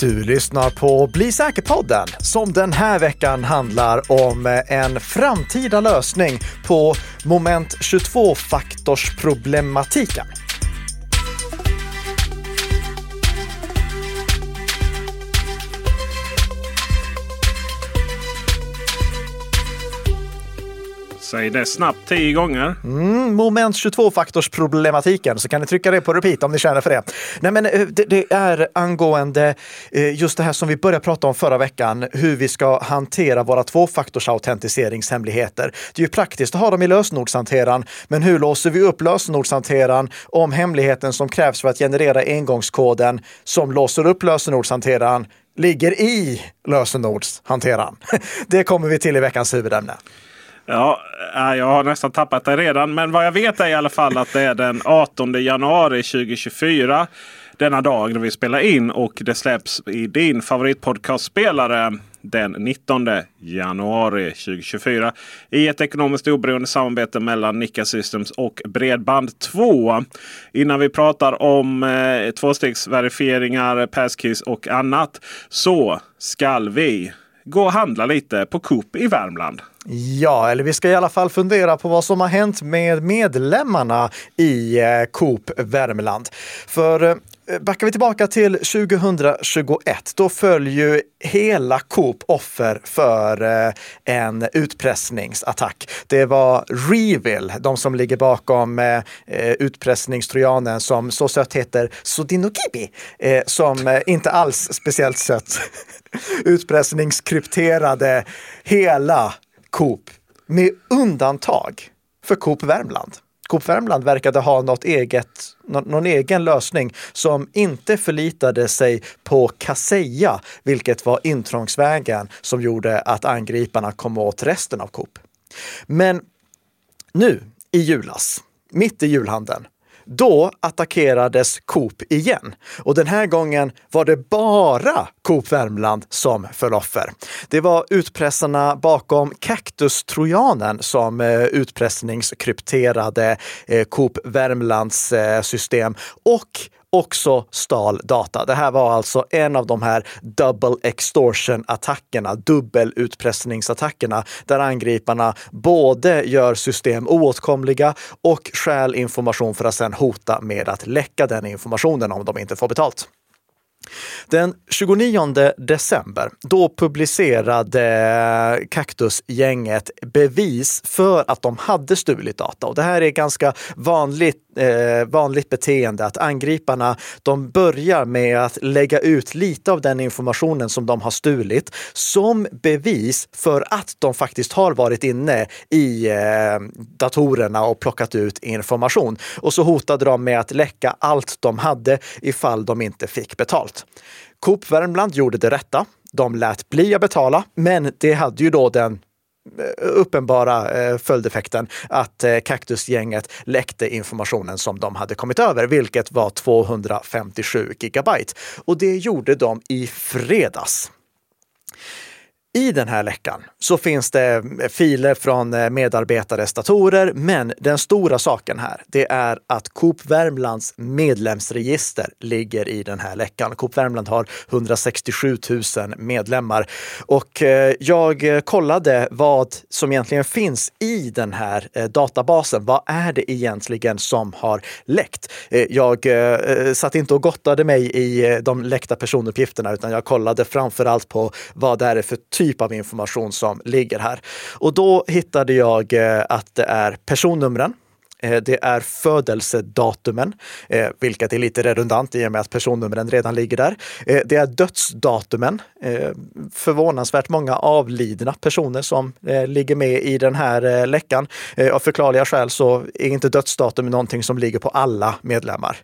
Du lyssnar på Bli säker-podden som den här veckan handlar om en framtida lösning på moment 22-faktorsproblematiken. Säg det snabbt 10 gånger. Moment 22-faktorsproblematiken, så kan ni trycka det på repeat om ni känner för det. Nej, men det är angående just det här som vi började prata om förra veckan, hur vi ska hantera våra tvåfaktorsautentiseringshemligheter. Det är ju praktiskt att ha dem i lösenordshanteran, men hur låser vi upp lösenordshanteran om hemligheten som krävs för att generera engångskoden som låser upp lösenordshanteran ligger i lösenordshanteran? Det kommer vi till i veckans huvudämne. Ja, jag har nästan tappat det redan. Men vad jag vet är i alla fall att det är den 18 januari 2024. Denna dag när vi spelar in, och det släpps i din favoritpodcastspelare den 19 januari 2024. I ett ekonomiskt oberoende samarbete mellan Nikka Systems och Bredband 2. Innan vi pratar om tvåstegsverifieringar, passkeys och annat, så skall vi gå och handla lite på Coop i Värmland. Ja, eller vi ska i alla fall fundera på vad som har hänt med medlemmarna i Coop Värmland. För backar vi tillbaka till 2021, då föll ju hela Coop offer för en utpressningsattack. Det var Revil, de som ligger bakom utpressningstrojanen som så sött heter Sodinokibi, som inte alls speciellt sött utpressningskrypterade hela Coop, med undantag för Coop Värmland. Coop Värmland verkade ha någon egen lösning som inte förlitade sig på Kaseja, vilket var intrångsvägen som gjorde att angriparna kom åt resten av Coop. Men nu i julas, mitt i julhandeln, då attackerades Coop igen. Och den här gången var det bara Coop Värmland som föll offer. Det var utpressarna bakom kaktustrojanen som utpressningskrypterade Coop Värmlands system och också stal data. Det här var alltså en av de här double extortion-attackerna, dubbelutpressningsattackerna, där angriparna både gör system oåtkomliga och stjäl information för att sedan hota med att läcka den informationen om de inte får betalt. Den 29 december, då publicerade kaktusgänget bevis för att de hade stulit data. Och det här är ganska vanligt beteende, att angriparna, de börjar med att lägga ut lite av den informationen som de har stulit som bevis för att de faktiskt har varit inne i datorerna och plockat ut information. Och så hotade de med att läcka allt de hade ifall de inte fick betalt. Coop Värmland gjorde det rätta. De lät bli att betala, men det hade ju då den uppenbara följdeffekten att kaktusgänget läckte informationen som de hade kommit över, vilket var 257 gigabyte. Och det gjorde de i fredags. I den här läckan så finns det filer från medarbetares datorer, men den stora saken här, det är att Coop Värmlands medlemsregister ligger i den här läckan. Coop Värmland har 167 000 medlemmar, och jag kollade vad som egentligen finns i den här databasen. Vad är det egentligen som har läckt? Jag satt inte och gottade mig i de läckta personuppgifterna, utan jag kollade framförallt på vad det är för typ av information som ligger här. Och då hittade jag att det är personnumren, det är födelsedatumen, vilket är lite redundant i och med att personnumren redan ligger där. Det är dödsdatumen, förvånansvärt många avlidna personer som ligger med i den här läckan. Av förklarliga skäl så är inte dödsdatum någonting som ligger på alla medlemmar.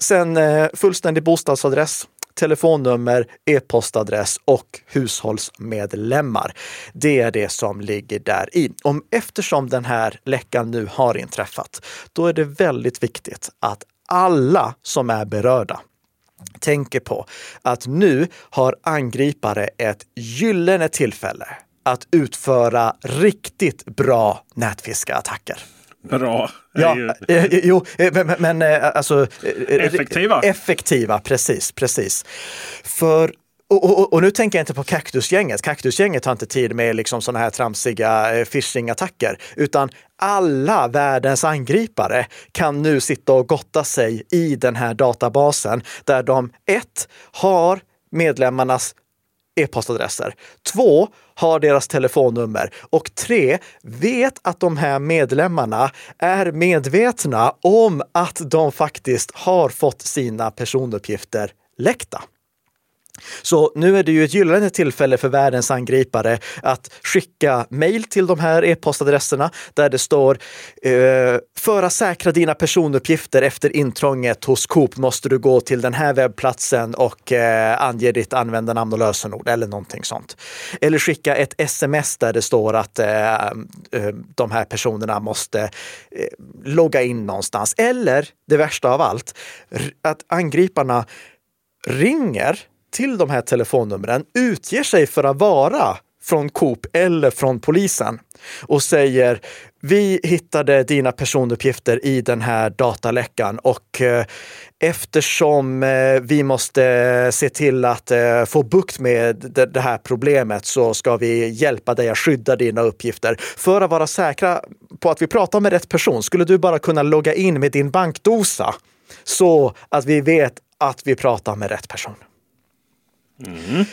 Sen fullständig bostadsadress, telefonnummer, e-postadress och hushållsmedlemmar. Det är det som ligger där i. Eftersom den här läckan nu har inträffat, då är det väldigt viktigt att alla som är berörda tänker på att nu har angripare ett gyllene tillfälle att utföra riktigt bra nätfiskattacker. bra. Ja, jo, men alltså... Effektiva. Effektiva, precis. För... Och nu tänker jag inte på kaktusgänget. Kaktusgänget har inte tid med liksom såna här tramsiga phishing-attacker, utan alla världens angripare kan nu sitta och gotta sig i den här databasen där de 1. Har medlemmarnas e-postadresser, 2. Har deras telefonnummer och 3. Vet att de här medlemmarna är medvetna om att de faktiskt har fått sina personuppgifter läckta. Så nu är det ju ett gyllene tillfälle för världens angripare att skicka mejl till de här e-postadresserna där det står för att säkra dina personuppgifter efter intrånget hos Coop måste du gå till den här webbplatsen och ange ditt användarnamn och lösenord eller någonting sånt. Eller skicka ett sms där det står att de här personerna måste logga in någonstans. Eller det värsta av allt, att angriparna ringer till de här telefonnumren, utger sig för att vara från Coop eller från polisen och säger, vi hittade dina personuppgifter i den här dataläckan och eftersom vi måste se till att få bukt med det här problemet så ska vi hjälpa dig att skydda dina uppgifter. För att vara säkra på att vi pratar med rätt person skulle du bara kunna logga in med din bankdosa så att vi vet att vi pratar med rätt person. Mm.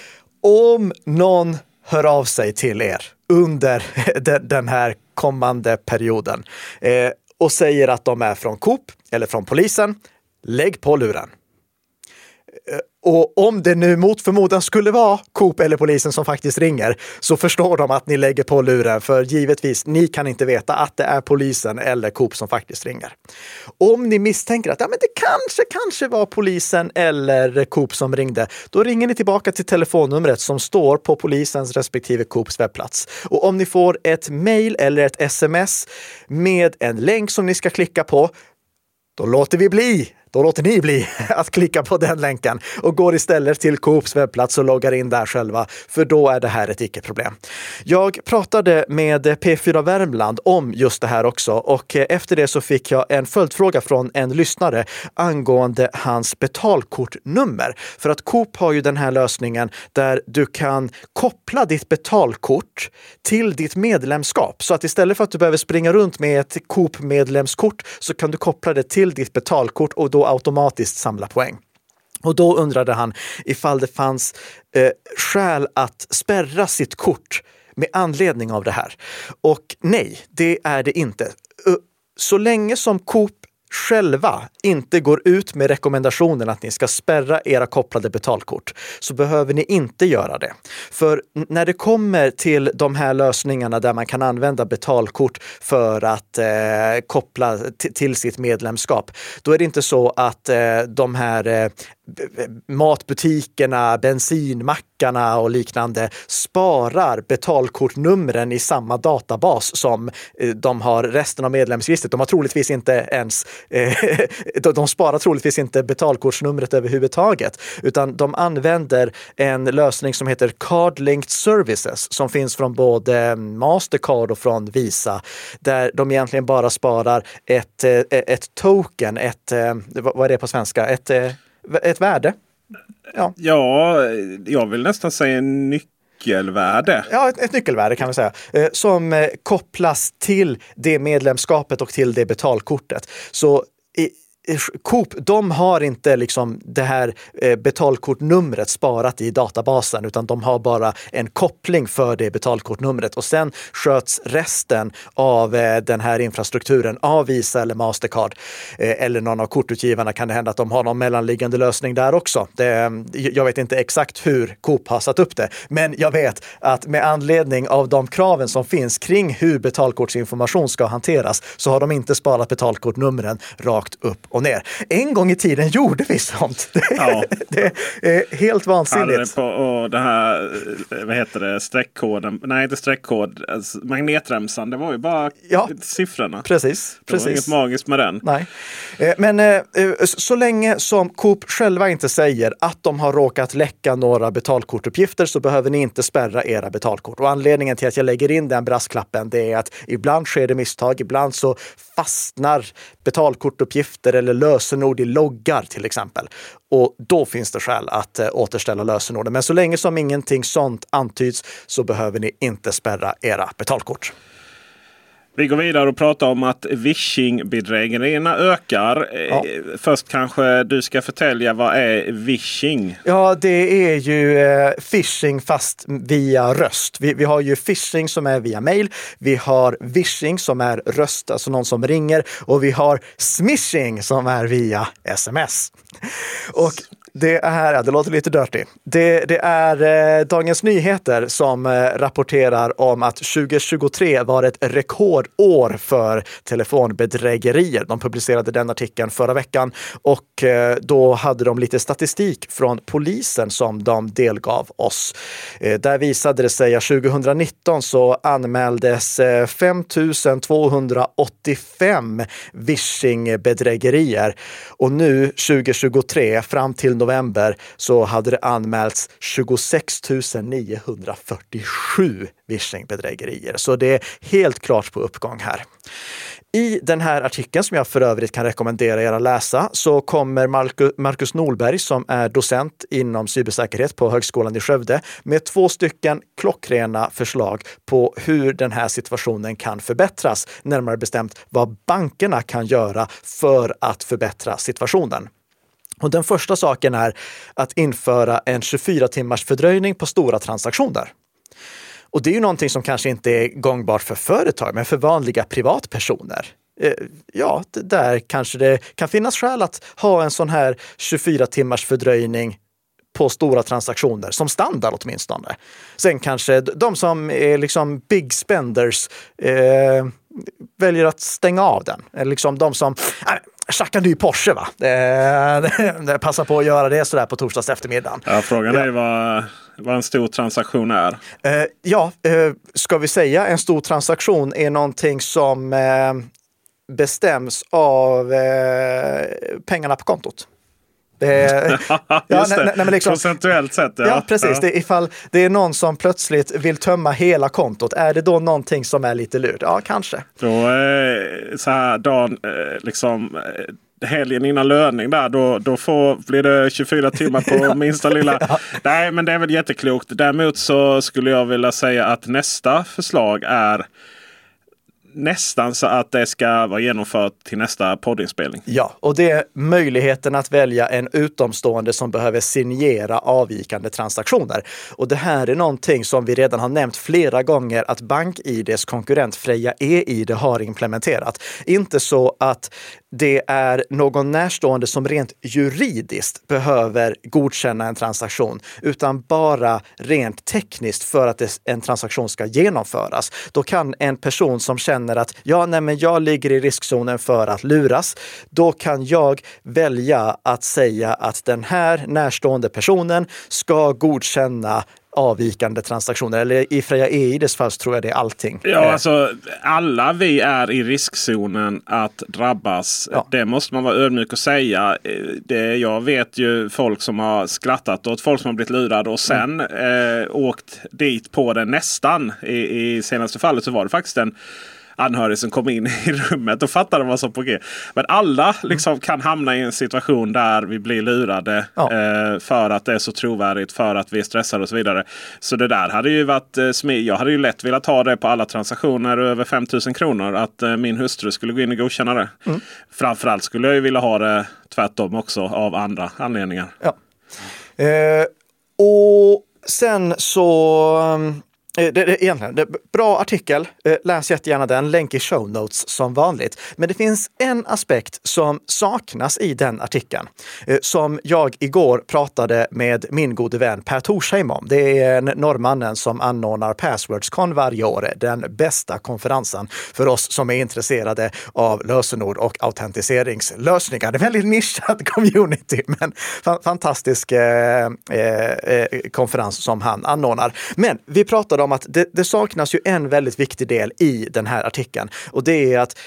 Om någon hör av sig till er under den här kommande perioden och säger att de är från Coop eller från polisen, lägg på luren. Och om det nu mot förmodan skulle vara Coop eller polisen som faktiskt ringer så förstår de att ni lägger på luren, för givetvis ni kan inte veta att det är polisen eller Coop som faktiskt ringer. Om ni misstänker att ja, men det kanske var polisen eller Coop som ringde, då ringer ni tillbaka till telefonnumret som står på polisens respektive Coops webbplats. Och om ni får ett mejl eller ett sms med en länk som ni ska klicka på, då låter ni bli att klicka på den länken och går istället till Coops webbplats och loggar in där själva, för då är det här ett icke-problem. Jag pratade med P4 Värmland om just det här också, och efter det så fick jag en följdfråga från en lyssnare angående hans betalkortnummer. För att Coop har ju den här lösningen där du kan koppla ditt betalkort till ditt medlemskap. Så att istället för att du behöver springa runt med ett Coop-medlemskort så kan du koppla det till ditt betalkort och då automatiskt samla poäng. Och då undrade han ifall det fanns skäl att spärra sitt kort med anledning av det här. Och nej, det är det inte. Så länge som Coop själva inte går ut med rekommendationen att ni ska spärra era kopplade betalkort så behöver ni inte göra det. För när det kommer till de här lösningarna där man kan använda betalkort för att koppla till sitt medlemskap, då är det inte så att de här matbutikerna, bensinmackarna och liknande sparar betalkortnumren i samma databas som de har resten av medlemsregistret. De sparar troligtvis inte betalkortsnumret överhuvudtaget, utan de använder en lösning som heter Card Linked Services som finns från både Mastercard och från Visa, där de egentligen bara sparar ett token, vad är det på svenska? Ett värde? Ja, jag vill nästan säga en nyckelvärde. Ja, ett nyckelvärde kan man säga. Som kopplas till det medlemskapet och till det betalkortet. Så Coop, de har inte liksom det här betalkortnumret sparat i databasen, utan de har bara en koppling för det betalkortnumret och sen sköts resten av den här infrastrukturen av Visa eller Mastercard eller någon av kortutgivarna. Kan det hända att de har någon mellanliggande lösning där också? Jag vet inte exakt hur Coop har satt upp det, men jag vet att med anledning av de kraven som finns kring hur betalkortsinformation ska hanteras så har de inte sparat betalkortnumren rakt upp och ner. En gång i tiden gjorde vi sånt. Ja. Det är helt vansinnigt. Ja, och det här, vad heter det, streckkoden. Nej, inte streckkod. Alltså, magnetremsan, det var ju bara siffrorna. Precis. Det var inget magiskt med den. Nej. Men så länge som Coop själva inte säger att de har råkat läcka några betalkortuppgifter så behöver ni inte spärra era betalkort. Och anledningen till att jag lägger in den brasklappen, det är att ibland sker det misstag, ibland så fastnar betalkortuppgifter eller lösenord i loggar till exempel. Och då finns det skäl att återställa lösenorden. Men så länge som ingenting sånt antyds så behöver ni inte spärra era betalkort. Vi går vidare och pratar om att vishing-bedrägerierna ökar. Ja. Först kanske du ska förtälja, vad är vishing? Ja, det är ju phishing fast via röst. Vi har ju phishing som är via mail. Vi har vishing som är röst, alltså någon som ringer. Och vi har smishing som är via sms. Och det låter lite dirty. Det är Dagens Nyheter som rapporterar om att 2023 var ett rekordår för telefonbedrägerier. De publicerade den artikeln förra veckan och då hade de lite statistik från polisen som de delgav oss. Där visade det sig att 2019 så anmäldes 5285 vishing-bedrägerier och nu 2023 fram till november så hade det anmälts 26 947 vishing-bedrägerier. Så det är helt klart på uppgång här. I den här artikeln, som jag för övrigt kan rekommendera er att läsa, så kommer Markus Nolberg, som är docent inom cybersäkerhet på Högskolan i Skövde, med 2 klockrena förslag på hur den här situationen kan förbättras. Närmare bestämt vad bankerna kan göra för att förbättra situationen. Och den första saken är att införa en 24-timmars fördröjning på stora transaktioner. Och det är ju någonting som kanske inte är gångbart för företag, men för vanliga privatpersoner. Ja, där kanske det kan finnas skäl att ha en sån här 24-timmars fördröjning på stora transaktioner, som standard åtminstone. Sen kanske de som är liksom big spenders väljer att stänga av den. Eller liksom de som... Tjacka ny Porsche, va? Passa på att göra det sådär på torsdags eftermiddagen. Ja, frågan är vad en stor transaktion är. Ska vi säga en stor transaktion är någonting som bestäms av pengarna på kontot. Procentuellt sett. Ja, precis. Det, ifall det är någon som plötsligt vill tömma hela kontot, är det då någonting som är lite lurt? Ja, kanske. Då så här dagen, helgen innan löning där, då blir det 24 timmar på minsta lilla. Nej, men det är väl jätteklokt. Däremot så skulle jag vilja säga att nästa förslag är nästan så att det ska vara genomfört till nästa poddinspelning. Ja, och det är möjligheten att välja en utomstående som behöver signera avvikande transaktioner. Och det här är någonting som vi redan har nämnt flera gånger att BankIDs konkurrent Freja EID har implementerat. Inte så att det är någon närstående som rent juridiskt behöver godkänna en transaktion, utan bara rent tekniskt för att en transaktion ska genomföras. Då kan en person som känner att jag ligger i riskzonen för att luras, då kan jag välja att säga att den här närstående personen ska godkänna avvikande transaktioner, eller i Freja EIDs fall tror jag det är allting. Ja, alltså alla vi är i riskzonen att drabbas. Ja. Det måste man vara ödmjuk och säga. Jag vet ju folk som har skrattat åt folk som har blivit lurade och sen åkt dit på det nästan. I senaste fallet så var det faktiskt en anhörig som kom in i rummet och fattade vad som pågick. Men alla kan hamna i en situation där vi blir lurade för att det är så trovärdigt, för att vi är stressade och så vidare. Så det där hade ju varit jag hade ju lätt velat ha det på alla transaktioner över 5 000 kronor, att min hustru skulle gå in och godkänna det. Mm. Framförallt skulle jag ju vilja ha det tvärtom också av andra anledningar. Ja. Och sen så Bra artikel, läs jättegärna den, länk i show notes som vanligt. Men det finns en aspekt som saknas i den artikeln som jag igår pratade med min gode vän Per Torsheim om. Det är norrmannen som anordnar PasswordsCon varje år, den bästa konferensen för oss som är intresserade av lösenord och autentiseringslösningar. Det är en väldigt nischad community, men fantastisk konferens som han anordnar. Men vi pratade om att det saknas ju en väldigt viktig del i den här artikeln, och det är att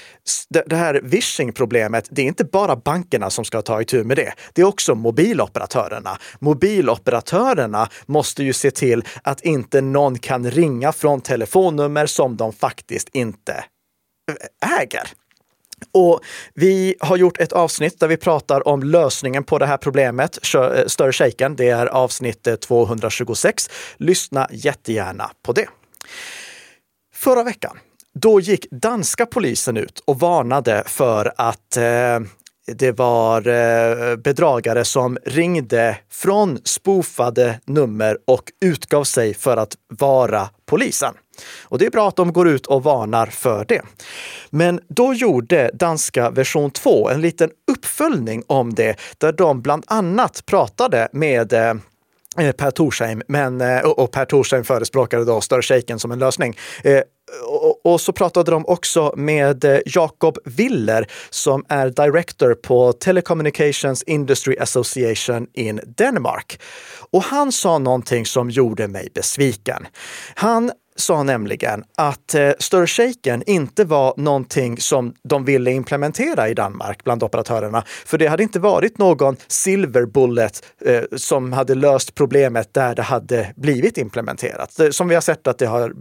det här vishing-problemet, det är inte bara bankerna som ska ta itu med det. Det är också mobiloperatörerna. Mobiloperatörerna måste ju se till att inte någon kan ringa från telefonnummer som de faktiskt inte äger. Och vi har gjort ett avsnitt där vi pratar om lösningen på det här problemet, STIR/SHAKEN. Det är avsnitt 226. Lyssna jättegärna på det. Förra veckan, då gick danska polisen ut och varnade för att det var bedragare som ringde från spoofade nummer och utgav sig för att vara polisen. Och det är bra att de går ut och varnar för det. Men då gjorde danska version 2 en liten uppföljning om det, där de bland annat pratade med Per Torsheim, och Per Torsheim förespråkade då STIR/SHAKEN som en lösning. Och så pratade de också med Jacob Willer som är director på Telecommunications Industry Association in Denmark. Och han sa någonting som gjorde mig besviken. Han sa nämligen att STIR/SHAKEN inte var någonting som de ville implementera i Danmark bland operatörerna. För det hade inte varit någon silver bullet som hade löst problemet där det hade blivit implementerat. Som vi har sett att det har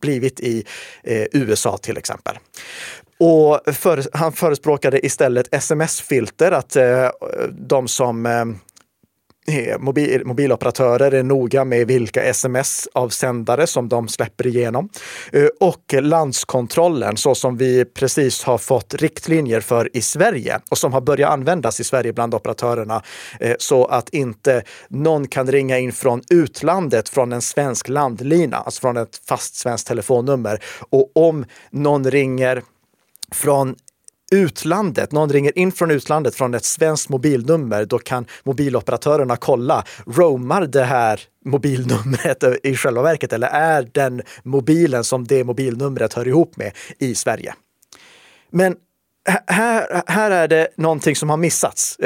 blivit i USA till exempel. Och han förespråkade istället sms-filter, att de som... mobiloperatörer är noga med vilka sms-avsändare som de släpper igenom. Och landskontrollen, så som vi precis har fått riktlinjer för i Sverige och som har börjat användas i Sverige bland operatörerna, så att inte någon kan ringa in från utlandet från en svensk landlina, alltså från ett fast svenskt telefonnummer. Och om någon ringer från utlandet, någon ringer in från utlandet från ett svenskt mobilnummer, då kan mobiloperatörerna kolla, roamar det här mobilnumret i själva verket, eller är den mobilen som det mobilnumret hör ihop med i Sverige? Men här är det någonting som har missats,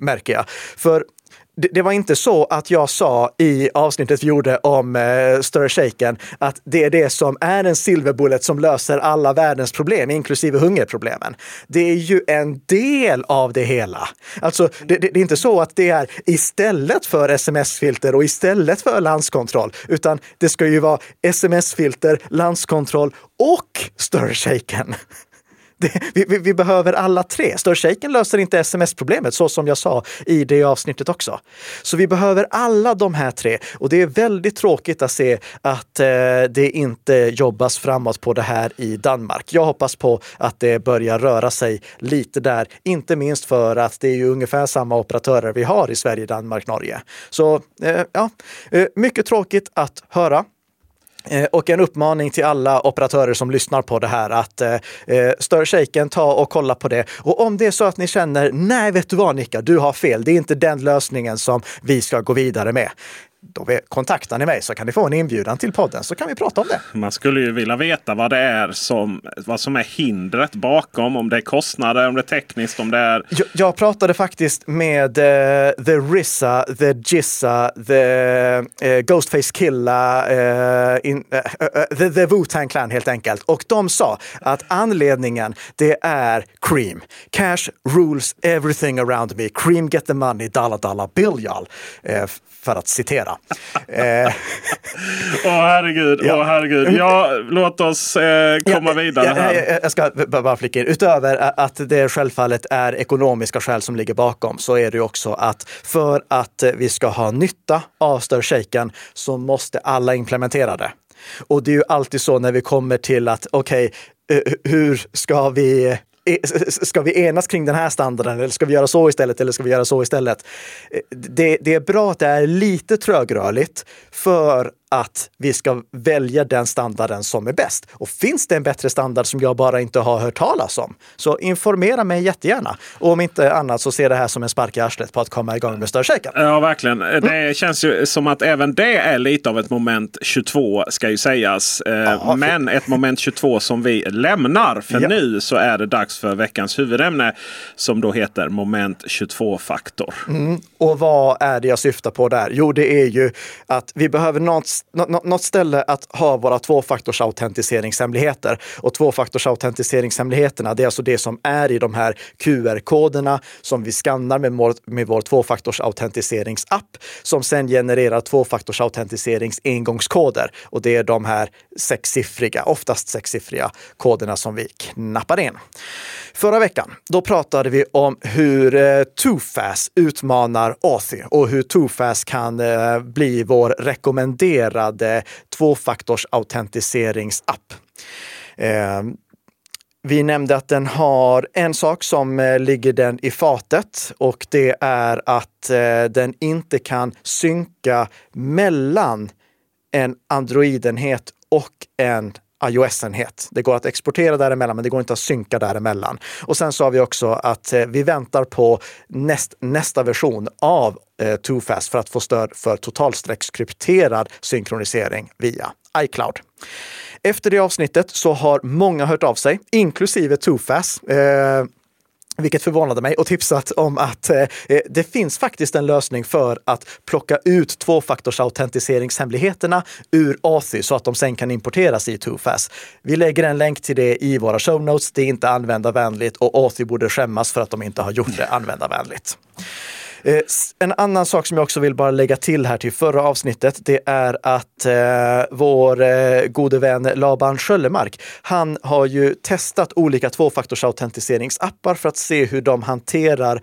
märker jag. För det var inte så att jag sa i avsnittet vi gjorde om STIR/SHAKEN att det är det som är en silverbullet som löser alla världens problem, inklusive hungerproblemen. Det är ju en del av det hela. Alltså, det är inte så att det är istället för sms-filter och istället för landskontroll, utan det ska ju vara sms-filter, landskontroll och STIR/SHAKEN. Vi behöver alla tre. STIR/SHAKEN löser inte sms-problemet, så som jag sa i det avsnittet också. Så vi behöver alla de här tre. Och det är väldigt tråkigt att se att det inte jobbas framåt på det här i Danmark. Jag hoppas på att det börjar röra sig lite där. Inte minst för att det är ju ungefär samma operatörer vi har i Sverige, Danmark, Norge. Så mycket tråkigt att höra. Och en uppmaning till alla operatörer som lyssnar på det här att STIR/SHAKEN, ta och kolla på det. Och om det är så att ni känner, nej vet du vad Nikka, du har fel, det är inte den lösningen som vi ska gå vidare med, då kontaktar ni mig så kan ni få en inbjudan till podden, så kan vi prata om det. Man skulle ju vilja veta vad det är vad som är hindret bakom, om det är kostnader, om det är tekniskt, om det är... Jag pratade faktiskt med the RZA, the GZA, the Ghostface Killa, the Wu-Tang Clan helt enkelt. Och de sa att anledningen, det är cream. Cash rules everything around me. Cream get the money, dollar dollar bill, y'all. För att citera. Åh herregud. Låt oss komma vidare här. Jag ska bara flika in. Utöver att det självfallet är ekonomiska skäl som ligger bakom, så är det också att för att vi ska ha nytta av STIR/SHAKEN så måste alla implementera det. Och det är ju alltid så när vi kommer till att hur ska vi enas kring den här standarden, eller ska vi göra så istället, Det är bra att det är lite trögrörligt för att vi ska välja den standarden som är bäst. Och finns det en bättre standard som jag bara inte har hört talas om, så informera mig jättegärna. Och om inte annat så ser det här som en spark i arslet på att komma igång med STIR/SHAKEN. Ja, verkligen. Det känns ju som att även det är lite av ett moment 22, ska ju sägas. Ja, men ett moment 22 som vi lämnar. För nu så är det dags för veckans huvudämne, som då heter moment 22-faktor. Mm. Och vad är det jag syftar på där? Jo, det är ju att vi behöver något ställe att ha våra tvåfaktorsautentiseringshemligheter. Och tvåfaktorsautentiseringshemligheterna, det är alltså det som är i de här QR-koderna som vi skannar med vår tvåfaktorsautentiseringsapp, som sen genererar tvåfaktorsautentiserings-engångskoder. Och det är de här oftast sexsiffriga koderna som vi knappar in. Förra veckan, då pratade vi om hur TwoFas utmanar Authy och hur TwoFas kan bli vår rekommenderade tvåfaktorsautentiseringsapp. Vi nämnde att den har en sak som ligger den i fatet, och det är att den inte kan synka mellan en Android-enhet och en iOS-enhet. Det går att exportera däremellan, men det går inte att synka däremellan. Och sen sa vi också att vi väntar på nästa version av TwoFas för att få stöd för totalsträckskrypterad synkronisering via iCloud. Efter det avsnittet så har många hört av sig, inklusive TwoFas, vilket förvånade mig, och tipsat om att det finns faktiskt en lösning för att plocka ut tvåfaktorsautentiseringshemligheterna ur Authy så att de sen kan importeras i TwoFas. Vi lägger en länk till det i våra show notes. Det är inte användarvänligt, och Authy borde skämmas för att de inte har gjort det användarvänligt. En annan sak som jag också vill bara lägga till här till förra avsnittet, det är att vår gode vän Laban Sköllemark, han har ju testat olika tvåfaktorsautentiseringsappar för att se hur de hanterar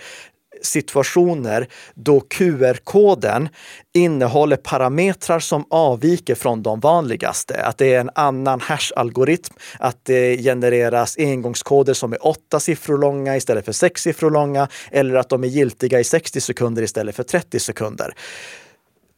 situationer då QR-koden innehåller parametrar som avviker från de vanligaste. Att det är en annan hash-algoritm, att det genereras engångskoder som är 8 siffror långa istället för 6 siffror långa, eller att de är giltiga i 60 sekunder istället för 30 sekunder.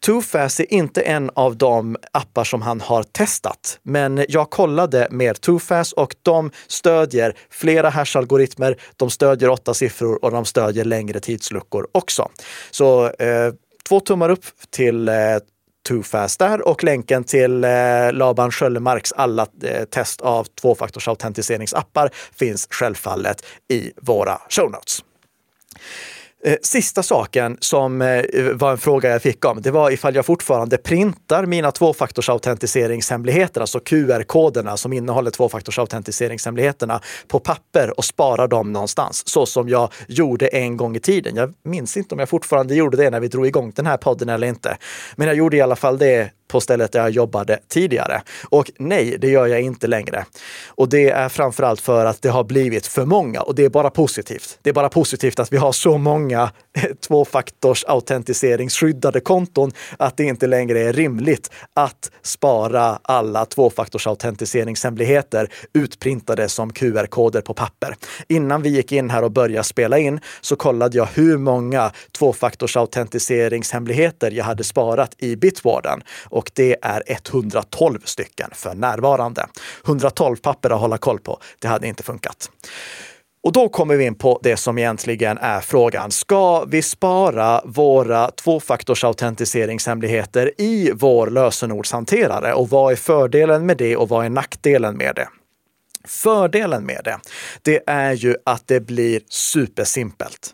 TwoFas är inte en av de appar som han har testat, men jag kollade med TwoFas och de stödjer flera hash-algoritmer, de stödjer 8 siffror och de stödjer längre tidsluckor också. Så 2 tummar upp till TwoFas där, och länken till Laban Sköllemarks alla test av tvåfaktorsautentiseringsappar finns självfallet i våra show notes. Sista saken som var en fråga jag fick om, det var ifall jag fortfarande printar mina tvåfaktorsautentiseringshemligheter, alltså QR-koderna som innehåller tvåfaktorsautentiseringshemligheterna, på papper och sparar dem någonstans, så som jag gjorde en gång i tiden. Jag minns inte om jag fortfarande gjorde det när vi drog igång den här podden eller inte, men jag gjorde i alla fall det på stället där jag jobbade tidigare. Och nej, det gör jag inte längre. Och det är framförallt för att det har blivit för många, och det är bara positivt. Det är bara positivt att vi har så många tvåfaktorsautentiseringsskyddade konton att det inte längre är rimligt att spara alla tvåfaktorsautentiseringshemligheter utprintade som QR-koder på papper. Innan vi gick in här och började spela in så kollade jag hur många tvåfaktorsautentiseringshemligheter jag hade sparat i Bitwarden. Och det är 112 stycken för närvarande. 112 papper att hålla koll på. Det hade inte funkat. Och då kommer vi in på det som egentligen är frågan. Ska vi spara våra tvåfaktorsautentiseringshemligheter i vår lösenordshanterare? Och vad är fördelen med det och vad är nackdelen med det? Fördelen med det är ju att det blir supersimpelt.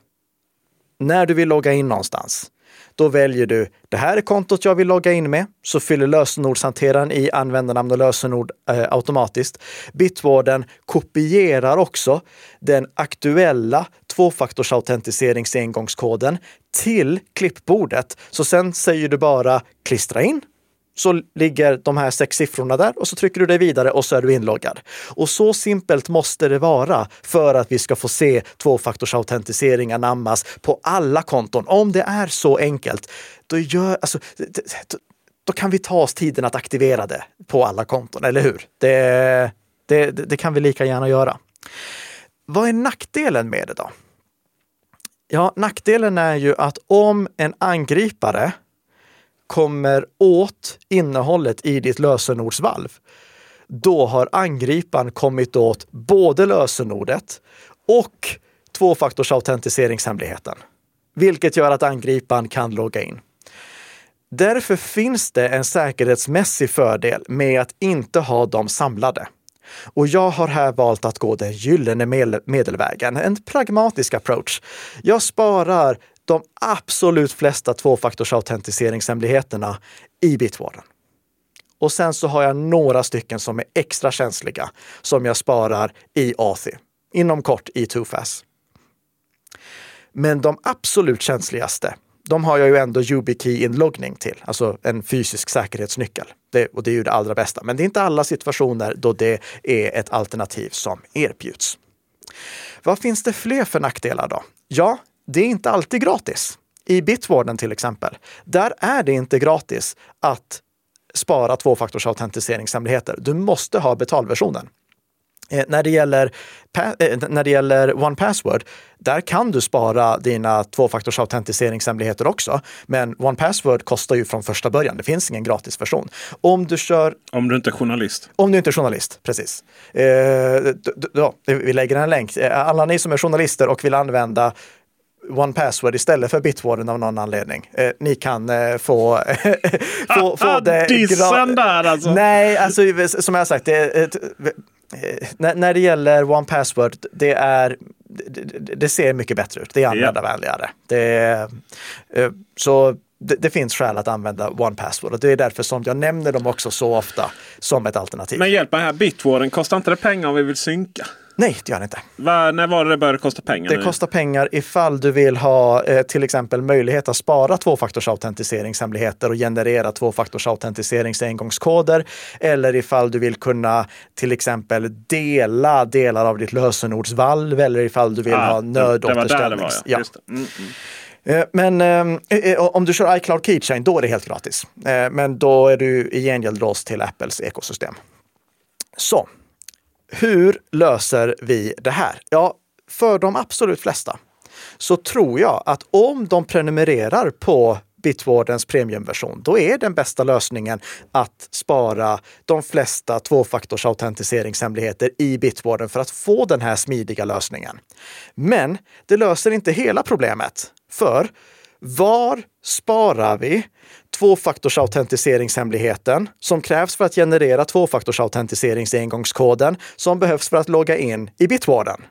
När du vill logga in någonstans, då väljer du, det här är kontot jag vill logga in med, så fyller lösenordshanteraren i användarnamn och lösenord automatiskt. Bitwarden kopierar också den aktuella tvåfaktorsautentiseringseingångskoden till klippbordet. Så sen säger du bara klistra in, så ligger de här 6 siffrorna där och så trycker du dig vidare och så är du inloggad. Och så simpelt måste det vara för att vi ska få se tvåfaktorsautentisering anammas på alla konton. Om det är så enkelt, då kan vi ta oss tiden att aktivera det på alla konton, eller hur? Det kan vi lika gärna göra. Vad är nackdelen med det då? Ja, nackdelen är ju att om en angripare kommer åt innehållet i ditt lösenordsvalv, då har angriparen kommit åt både lösenordet och tvåfaktorsautentiseringshemligheten, vilket gör att angriparen kan logga in. Därför finns det en säkerhetsmässig fördel med att inte ha dem samlade. Och jag har här valt att gå den gyllene medelvägen, en pragmatisk approach. Jag sparar de absolut flesta tvåfaktorsautentiseringshemligheterna i Bitwarden. Och sen så har jag några stycken som är extra känsliga som jag sparar i Authy, inom kort i TwoFas. Men de absolut känsligaste, de har jag ju ändå YubiKey-inloggning till. Alltså en fysisk säkerhetsnyckel. Och det är ju det allra bästa. Men det är inte alla situationer då det är ett alternativ som erbjuds. Vad finns det fler för nackdelar då? Ja, det är inte alltid gratis. I Bitwarden till exempel. Där är det inte gratis att spara tvåfaktorsautentiseringshemligheter. Du måste ha betalversionen. När det gäller 1Password, där kan du spara dina tvåfaktorsautentiseringshemligheter också. Men 1Password kostar ju från första början. Det finns ingen gratisversion. Om du inte är journalist. Om du inte är journalist, precis. Vi lägger en länk. Alla ni som är journalister och vill använda 1Password istället för Bitwarden av någon anledning. Ni kan få det... Dissen där alltså! Nej, alltså som jag har sagt... När det gäller 1Password, det ser mycket bättre ut. Det är användarvänligare. Det finns skäl att använda 1Password. Och det är därför som jag nämner dem också så ofta som ett alternativ. Men hjälp mig här, Bitwarden, kostar inte det pengar om vi vill synka? Nej, det gör det inte. När var det började kosta pengar? Det kostar pengar ifall du vill ha till exempel möjlighet att spara tvåfaktorsautentiseringshemligheter och generera tvåfaktorsautentiseringsängångskoder, eller ifall du vill kunna till exempel dela delar av ditt lösenordsvalv, eller ifall du vill ha nödåterställning. Men om du kör iCloud Keychain, då är det helt gratis. Men då är du i gengäld låst till Apples ekosystem. Så. Hur löser vi det här? Ja, för de absolut flesta så tror jag att om de prenumererar på Bitwardens premiumversion, då är den bästa lösningen att spara de flesta tvåfaktorsautentiseringshemligheter i Bitwarden för att få den här smidiga lösningen. Men det löser inte hela problemet, för var sparar vi tvåfaktorsautentiseringshemligheten som krävs för att generera tvåfaktorsautentiseringsängångskoden som behövs för att logga in i Bitwarden?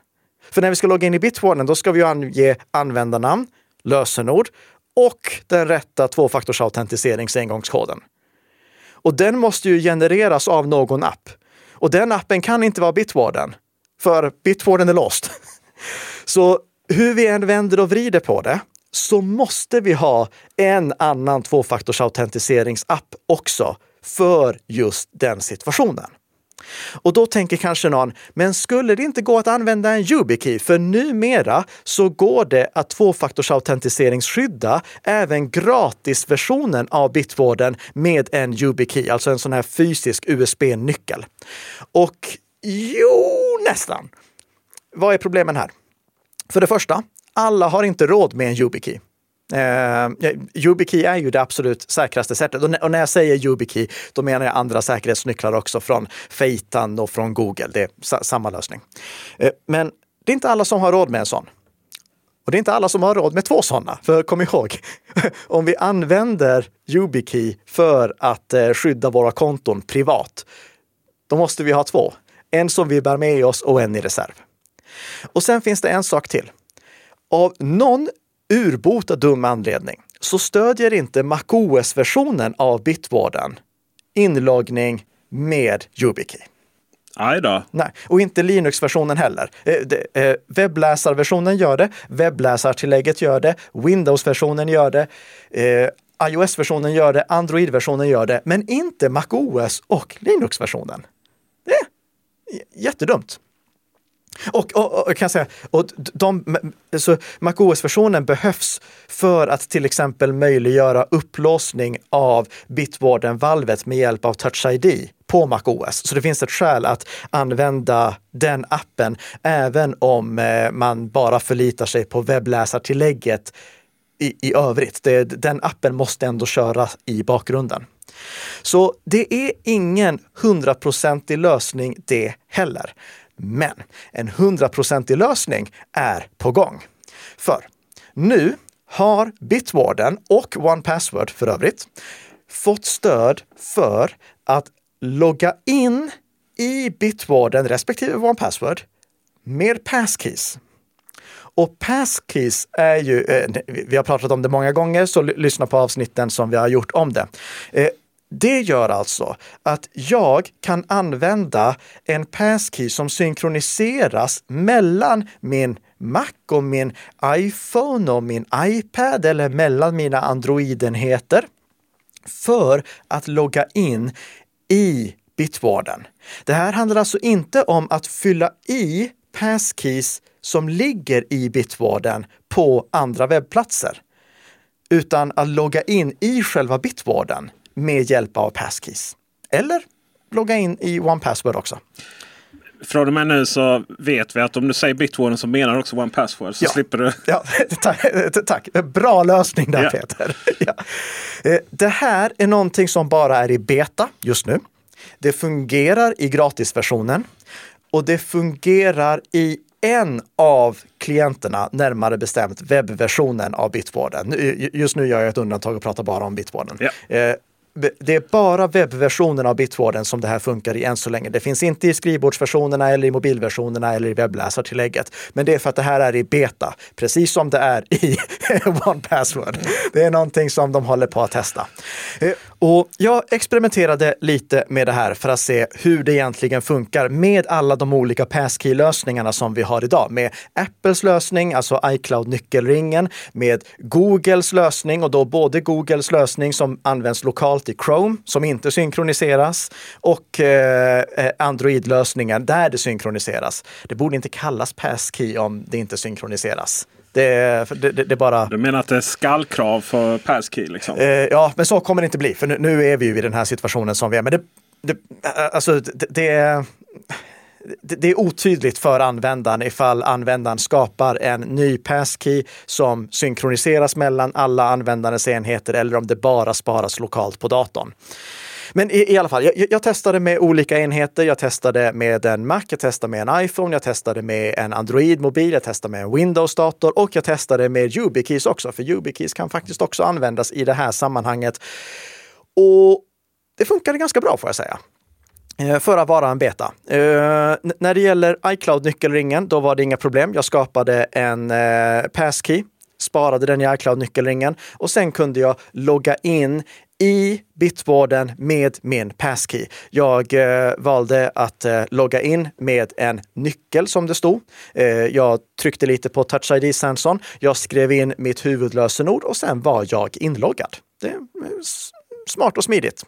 För när vi ska logga in i Bitwarden, då ska vi ange användarnamn, lösenord och den rätta tvåfaktorsautentiseringsängångskoden. Och den måste ju genereras av någon app. Och den appen kan inte vara Bitwarden, för Bitwarden är låst. Så hur vi än vänder och vrider på det, så måste vi ha en annan tvåfaktorsautentiseringsapp också för just den situationen. Och då tänker kanske någon, men skulle det inte gå att använda en YubiKey? För numera så går det att tvåfaktorsautentiseringskydda även gratisversionen av Bitwarden med en YubiKey, alltså en sån här fysisk USB-nyckel. Och nästan. Vad är problemen här? För det första, alla har inte råd med en YubiKey. YubiKey är ju det absolut säkraste sättet. Och när jag säger YubiKey, då menar jag andra säkerhetsnycklar också från Feitan och från Google. Det är samma lösning. Men det är inte alla som har råd med en sån. Och det är inte alla som har råd med två sådana. För kom ihåg, om vi använder YubiKey för att skydda våra konton privat, då måste vi ha två. En som vi bär med oss och en i reserv. Och sen finns det en sak till. Av någon urbota dum anledning så stödjer inte macOS-versionen av Bitwarden inloggning med YubiKey. Aj då. Nej, och inte Linux-versionen heller. Webbläsarversionen gör det, webbläsartillägget gör det, Windows-versionen gör det, iOS-versionen gör det, Android-versionen gör det, men inte macOS och Linux-versionen. Det är jättedumt. Och kan jag säga, så macOS-versionen behövs för att till exempel möjliggöra upplåsning av Bitwarden-valvet med hjälp av Touch ID på macOS. Så det finns ett skäl att använda den appen även om man bara förlitar sig på webbläsartillägget i övrigt. Den appen måste ändå köra i bakgrunden. Så det är ingen 100% lösning det heller. Men en 100% lösning är på gång. För nu har Bitwarden och 1Password för övrigt fått stöd för att logga in i Bitwarden respektive 1Password med passkeys. Och passkeys är ju, vi har pratat om det många gånger, så lyssna på avsnitten som vi har gjort om det. Det gör alltså att jag kan använda en passkey som synkroniseras mellan min Mac och min iPhone och min iPad eller mellan mina Android-enheter för att logga in i Bitwarden. Det här handlar alltså inte om att fylla i passkeys som ligger i Bitwarden på andra webbplatser, utan att logga in i själva Bitwarden med hjälp av passkeys. Eller logga in i 1Password också. Från och med nu så vet vi att om du säger Bitwarden så menar du också 1Password, så slipper du... Ja, tack. Bra lösning där, Peter. Ja. Det här är någonting som bara är i beta just nu. Det fungerar i gratisversionen och det fungerar i en av klienterna, närmare bestämt webbversionen av Bitwarden. Just nu gör jag ett undantag och pratar bara om Bitwarden. Ja. Det är bara webbversionen av Bitwarden som det här funkar i än så länge. Det finns inte i skrivbordsversionerna eller i mobilversionerna eller i webbläsartillägget. Men det är för att det här är i beta, precis som det är i 1Password. Det är någonting som de håller på att testa. Och jag experimenterade lite med det här för att se hur det egentligen funkar med alla de olika passkey-lösningarna som vi har idag. Med Apples lösning, alltså iCloud-nyckelringen, med Googles lösning, och då både Googles lösning som används lokalt i Chrome, som inte synkroniseras, och Android-lösningen där det synkroniseras. Det borde inte kallas passkey om det inte synkroniseras. Det bara... Du menar att det är skallkrav för passkey liksom? Ja, men så kommer det inte bli. För nu är vi ju i den här situationen som vi är. Men det är otydligt för användaren ifall användaren skapar en ny passkey som synkroniseras mellan alla användarens enheter eller om det bara sparas lokalt på datorn. Men i alla fall, jag testade med olika enheter. Jag testade med en Mac, jag testade med en iPhone, jag testade med en Android-mobil, jag testade med en Windows-dator och jag testade med YubiKeys också. För YubiKeys kan faktiskt också användas i det här sammanhanget. Och det funkade ganska bra, får jag säga. För att vara en beta. När det gäller iCloud-nyckelringen, då var det inga problem. Jag skapade en passkey, sparade den i iCloud-nyckelringen och sen kunde jag logga in i Bitwarden med min passkey. Jag valde att logga in med en nyckel som det stod. Jag tryckte lite på Touch ID-sensorn. Jag skrev in mitt huvudlösenord och sen var jag inloggad. Det smart och smidigt.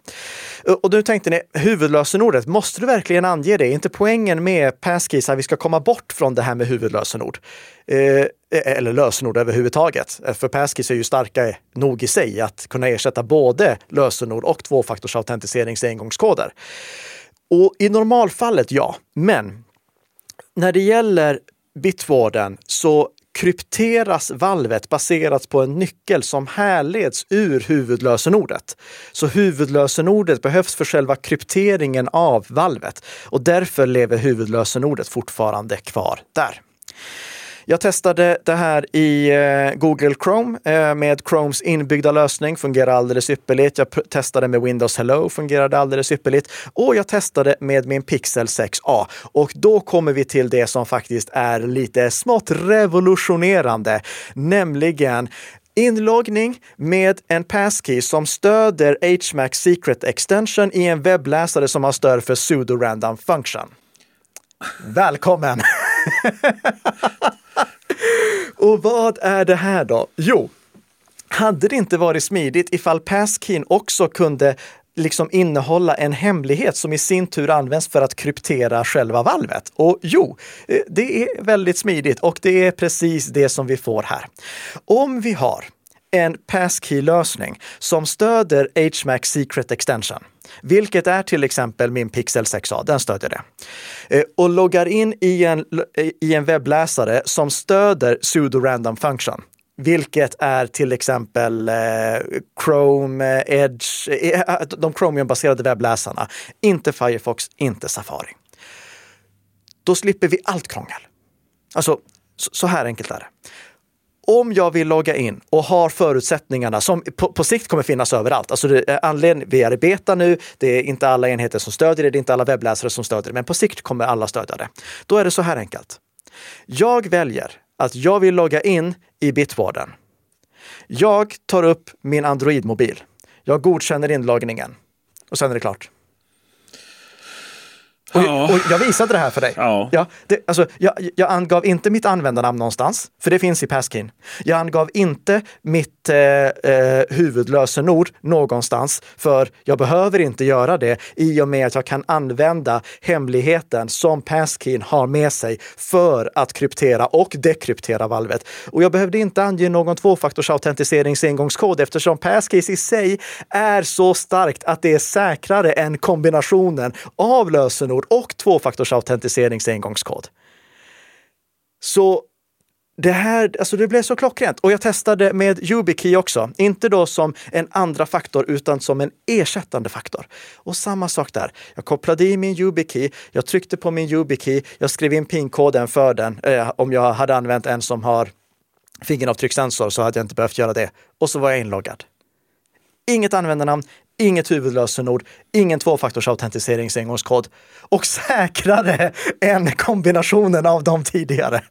Och nu tänkte ni, huvudlösenordet, måste du verkligen ange det? Är inte poängen med passkeys att vi ska komma bort från det här med huvudlösenord? Eller lösenord överhuvudtaget. För passkeys är ju starka nog i sig att kunna ersätta både lösenord och tvåfaktorsautentiseringsengångskoder. Och i normalfallet, ja. Men när det gäller Bitwarden så krypteras valvet baserat på en nyckel som härleds ur huvudlösenordet. Så huvudlösenordet behövs för själva krypteringen av valvet och därför lever huvudlösenordet fortfarande kvar där. Jag testade det här i Google Chrome med Chromes inbyggda lösning. Fungerar alldeles ypperligt. Jag testade med Windows Hello. Fungerade alldeles ypperligt. Och jag testade med min Pixel 6a. Och då kommer vi till det som faktiskt är lite smått revolutionerande. Nämligen inloggning med en passkey som stöder HMAC Secret Extension i en webbläsare som har stöd för pseudo-random function. Välkommen! Och vad är det här då? Jo, hade det inte varit smidigt ifall passkeyn också kunde liksom innehålla en hemlighet som i sin tur används för att kryptera själva valvet? Och jo, det är väldigt smidigt och det är precis det som vi får här. Om vi har en passkey-lösning som stöder HMAC Secret Extension, vilket är till exempel min Pixel 6a, den stödjer det. Och loggar in i en webbläsare som stöder pseudo-random function, Vilket är till exempel Chrome, Edge, de Chromium-baserade webbläsarna. Inte Firefox, inte Safari. Då slipper vi allt krångel. Alltså, så här enkelt är det. Om jag vill logga in och har förutsättningarna som på sikt kommer finnas överallt. Alltså vi är i beta nu, det är inte alla enheter som stödjer det, det är inte alla webbläsare som stödjer det. Men på sikt kommer alla stödja det. Då är det så här enkelt. Jag väljer att jag vill logga in i Bitwarden. Jag tar upp min Android-mobil. Jag godkänner inloggningen. Och sen är det klart. Och jag visade det här för dig. Ja. Jag angav inte mitt användarnamn någonstans, för det finns i passkeyn. Jag angav inte mitt huvudlösenord någonstans, för jag behöver inte göra det i och med att jag kan använda hemligheten som passkeyn har med sig för att kryptera och dekryptera valvet. Och jag behövde inte ange någon tvåfaktorsautentiseringsengångskod eftersom passkeys i sig är så starkt att det är säkrare än kombinationen av lösenord och tvåfaktorsautentiseringsengångskod. Så det här, alltså det blev så klockrent. Och jag testade med YubiKey också. Inte då som en andra faktor utan som en ersättande faktor. Och samma sak där. Jag kopplade i min YubiKey. Jag tryckte på min YubiKey. Jag skrev in PIN-koden för den. Om jag hade använt en som har fingeravtryckssensor så hade jag inte behövt göra det. Och så var jag inloggad. Inget användarnamn. Inget huvudlösenord, ingen tvåfaktorsautentiseringsengångskod och säkrare än kombinationen av dem tidigare.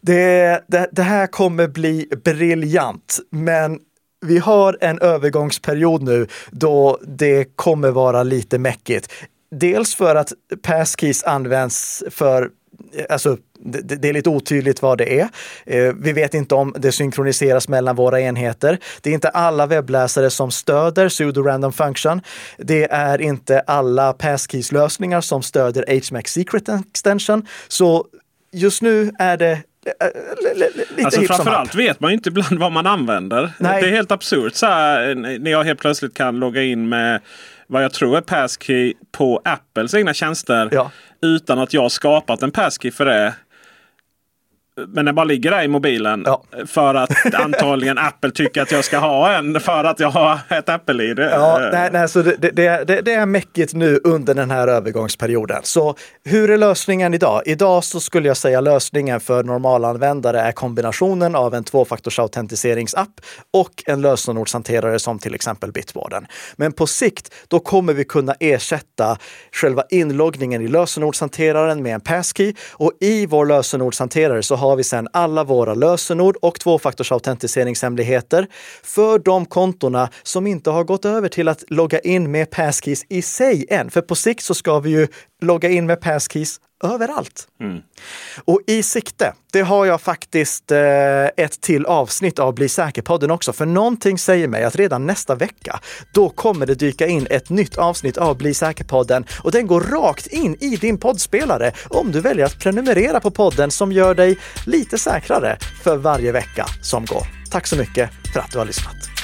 Det här kommer bli briljant, men vi har en övergångsperiod nu då det kommer vara lite mäckigt. Dels för att passkeys används för... Alltså, det är lite otydligt vad det är. Vi vet inte om det synkroniseras mellan våra enheter. Det är inte alla webbläsare som stöder pseudo-random function. Det är inte alla passkeys-lösningar som stöder HMAC secret extension. Så just nu är det lite alltså framförallt vet man ju inte ibland vad man använder. Nej. Det är helt absurt. Så här, när jag helt plötsligt kan logga in med vad jag tror är passkey på Apples egna tjänster utan att jag har skapat en passkey för det. Men den bara ligger där i mobilen för att antagligen Apple tycker att jag ska ha en för att jag har ett Apple-ID. Ja, nej, så det är mäckigt nu under den här övergångsperioden. Så hur är lösningen idag? Idag så skulle jag säga lösningen för normalanvändare är kombinationen av en tvåfaktorsautentiseringsapp och en lösenordshanterare som till exempel Bitwarden. Men på sikt då kommer vi kunna ersätta själva inloggningen i lösenordshanteraren med en passkey och i vår lösenordshanterare så har vi sedan alla våra lösenord och tvåfaktorsautentiseringshemligheter för de kontorna som inte har gått över till att logga in med passkeys i sig än. För på sikt så ska vi ju logga in med passkeys överallt. Mm. Och i sikte, det har jag faktiskt ett till avsnitt av Bli säker-podden också. För någonting säger mig att redan nästa vecka, då kommer det dyka in ett nytt avsnitt av Bli säker-podden. Och den går rakt in i din poddspelare om du väljer att prenumerera på podden som gör dig lite säkrare för varje vecka som går. Tack så mycket för att du har lyssnat.